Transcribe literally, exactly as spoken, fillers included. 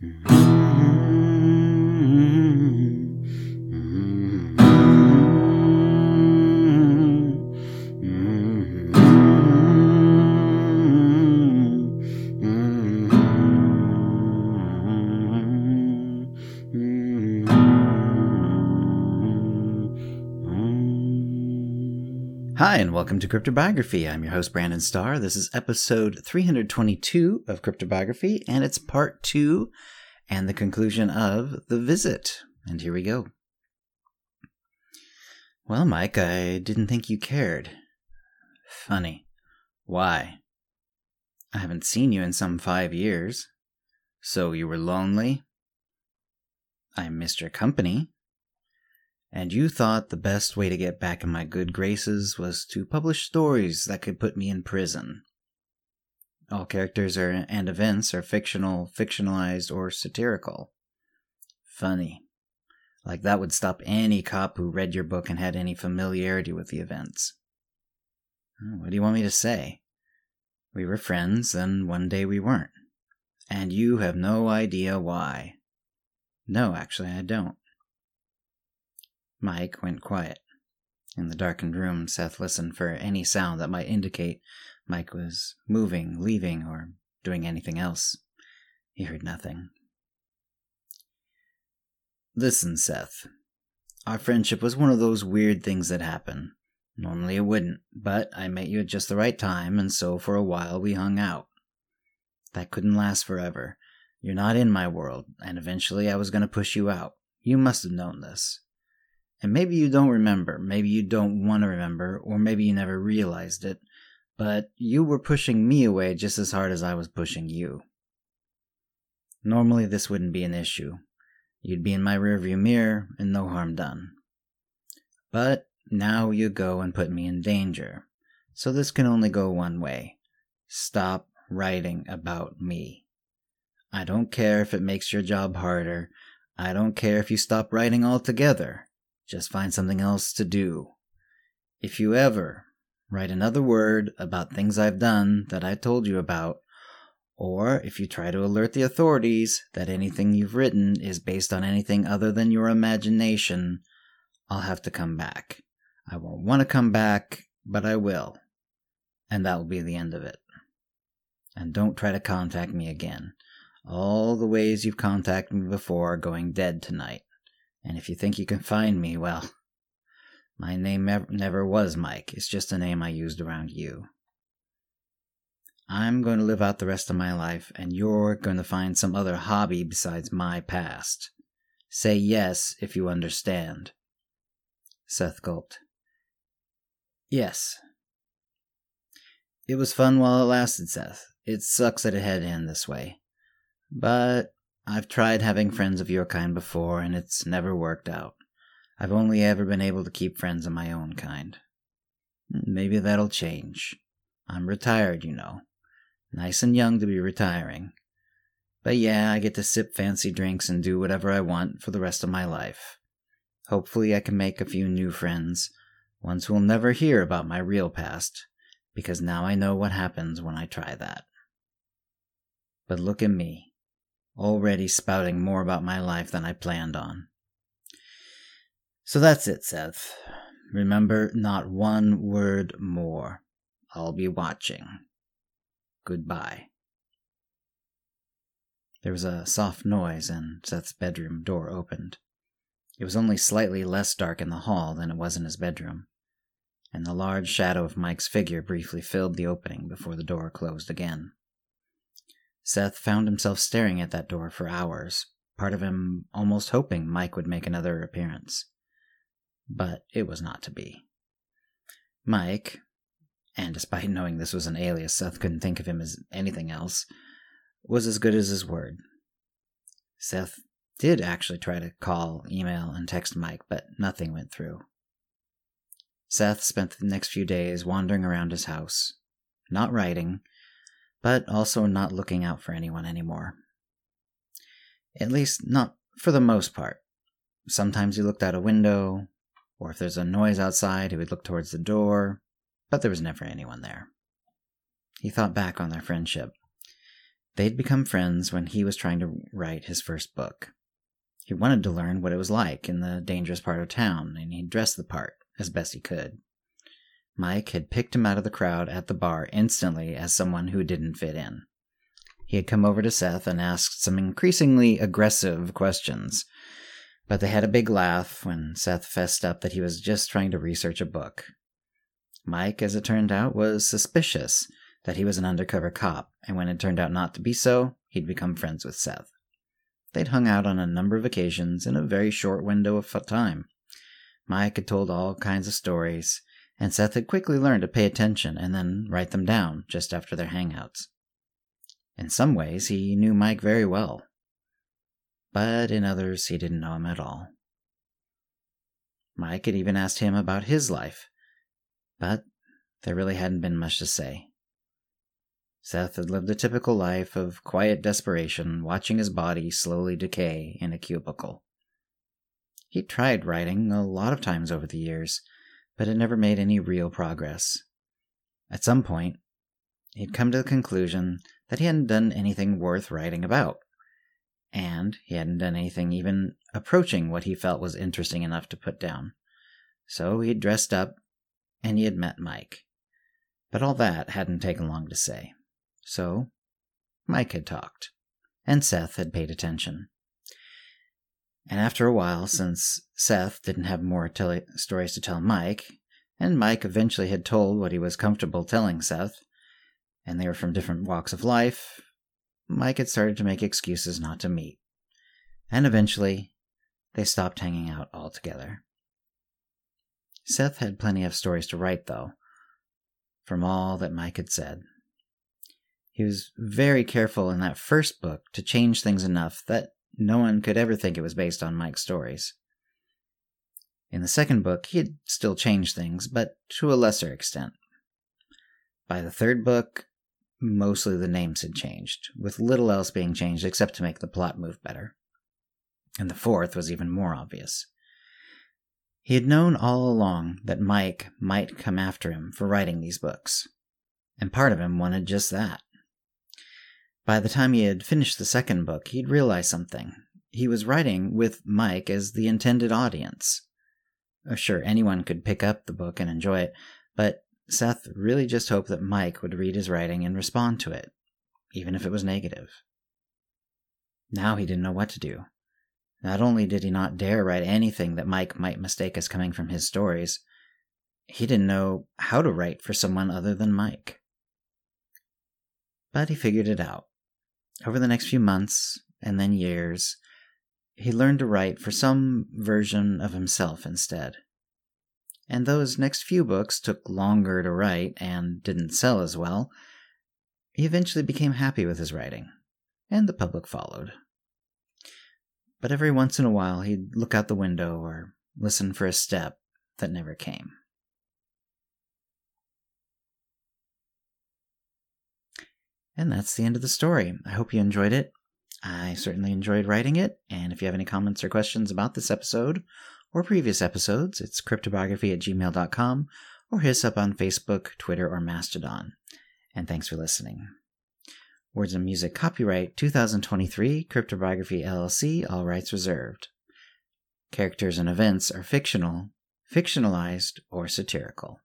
Hi, and welcome to Cryptobiography. I'm your host, Brandon Starr. This is episode three hundred twenty-two of Cryptobiography, and it's part two and the conclusion of The Visit. And here we go. Well, Mike, I didn't think you cared. Funny. Why? I haven't seen you in some five years. So you were lonely? I missed your company. And you thought the best way to get back in my good graces was to publish stories that could put me in prison. All characters are, and events are fictional, fictionalized, or satirical. Funny. Like that would stop any cop who read your book and had any familiarity with the events. What do you want me to say? We were friends, then one day we weren't. And you have no idea why. No, actually, I don't. Mike went quiet. In the darkened room, Seth listened for any sound that might indicate Mike was moving, leaving, or doing anything else. He heard nothing. Listen, Seth. Our friendship was one of those weird things that happen. Normally it wouldn't, but I met you at just the right time, and so for a while we hung out. That couldn't last forever. You're not in my world, and eventually I was going to push you out. You must have known this. And maybe you don't remember, maybe you don't want to remember, or maybe you never realized it, but you were pushing me away just as hard as I was pushing you. Normally this wouldn't be an issue. You'd be in my rearview mirror and no harm done. But now you go and put me in danger. So this can only go one way. Stop writing about me. I don't care if it makes your job harder. I don't care if you stop writing altogether. Just find something else to do. If you ever write another word about things I've done that I told you about, or if you try to alert the authorities that anything you've written is based on anything other than your imagination, I'll have to come back. I won't want to come back, but I will. And that will be the end of it. And don't try to contact me again. All the ways you've contacted me before are going dead tonight. And if you think you can find me, well, my name never was Mike. It's just a name I used around you. I'm going to live out the rest of my life, and you're going to find some other hobby besides my past. Say yes if you understand. Seth gulped. Yes. It was fun while it lasted, Seth. It sucks that it had to end this way. But I've tried having friends of your kind before, and it's never worked out. I've only ever been able to keep friends of my own kind. Maybe that'll change. I'm retired, you know. Nice and young to be retiring. But yeah, I get to sip fancy drinks and do whatever I want for the rest of my life. Hopefully I can make a few new friends, ones who'll never hear about my real past, because now I know what happens when I try that. But look at me. Already spouting more about my life than I planned on. So that's it, Seth. Remember, not one word more. I'll be watching. Goodbye. There was a soft noise, and Seth's bedroom door opened. It was only slightly less dark in the hall than it was in his bedroom, and the large shadow of Mike's figure briefly filled the opening before the door closed again. Seth found himself staring at that door for hours, part of him almost hoping Mike would make another appearance. But it was not to be. Mike, and despite knowing this was an alias, Seth couldn't think of him as anything else, was as good as his word. Seth did actually try to call, email, and text Mike, but nothing went through. Seth spent the next few days wandering around his house, not writing, but also not looking out for anyone anymore. At least, not for the most part. Sometimes he looked out a window, or if there's a noise outside, he would look towards the door, but there was never anyone there. He thought back on their friendship. They'd become friends when he was trying to write his first book. He wanted to learn what it was like in the dangerous part of town, and he dressed the part as best he could. Mike had picked him out of the crowd at the bar instantly as someone who didn't fit in. He had come over to Seth and asked some increasingly aggressive questions, but they had a big laugh when Seth fessed up that he was just trying to research a book. Mike, as it turned out, was suspicious that he was an undercover cop, and when it turned out not to be so, he'd become friends with Seth. They'd hung out on a number of occasions in a very short window of time. Mike had told all kinds of stories, and Seth had quickly learned to pay attention and then write them down just after their hangouts. In some ways, he knew Mike very well, but in others, he didn't know him at all. Mike had even asked him about his life, but there really hadn't been much to say. Seth had lived a typical life of quiet desperation, watching his body slowly decay in a cubicle. He tried writing a lot of times over the years, but it never made any real progress. At some point, he'd come to the conclusion that he hadn't done anything worth writing about, and he hadn't done anything even approaching what he felt was interesting enough to put down. So he had dressed up, and he had met Mike. But all that hadn't taken long to say. So Mike had talked, and Seth had paid attention. And after a while, since Seth didn't have more tele- stories to tell Mike, and Mike eventually had told what he was comfortable telling Seth, and they were from different walks of life, Mike had started to make excuses not to meet, and eventually, they stopped hanging out altogether. Seth had plenty of stories to write, though, from all that Mike had said. He was very careful in that first book to change things enough that no one could ever think it was based on Mike's stories. In the second book, he had still changed things, but to a lesser extent. By the third book, mostly the names had changed, with little else being changed except to make the plot move better. And the fourth was even more obvious. He had known all along that Mike might come after him for writing these books, and part of him wanted just that. By the time he had finished the second book, he'd realized something. He was writing with Mike as the intended audience. Sure, anyone could pick up the book and enjoy it, but Seth really just hoped that Mike would read his writing and respond to it, even if it was negative. Now he didn't know what to do. Not only did he not dare write anything that Mike might mistake as coming from his stories, he didn't know how to write for someone other than Mike. But he figured it out. Over the next few months, and then years, he learned to write for some version of himself instead. And those next few books took longer to write and didn't sell as well. He eventually became happy with his writing, and the public followed. But every once in a while, he'd look out the window or listen for a step that never came. And that's the end of the story. I hope you enjoyed it. I certainly enjoyed writing it, and if you have any comments or questions about this episode, or previous episodes, it's cryptobiography at gmail dot com, or hit us up on Facebook, Twitter, or Mastodon. And thanks for listening. Words and Music Copyright twenty twenty-three, Cryptobiography L L C, all rights reserved. Characters and events are fictional, fictionalized, or satirical.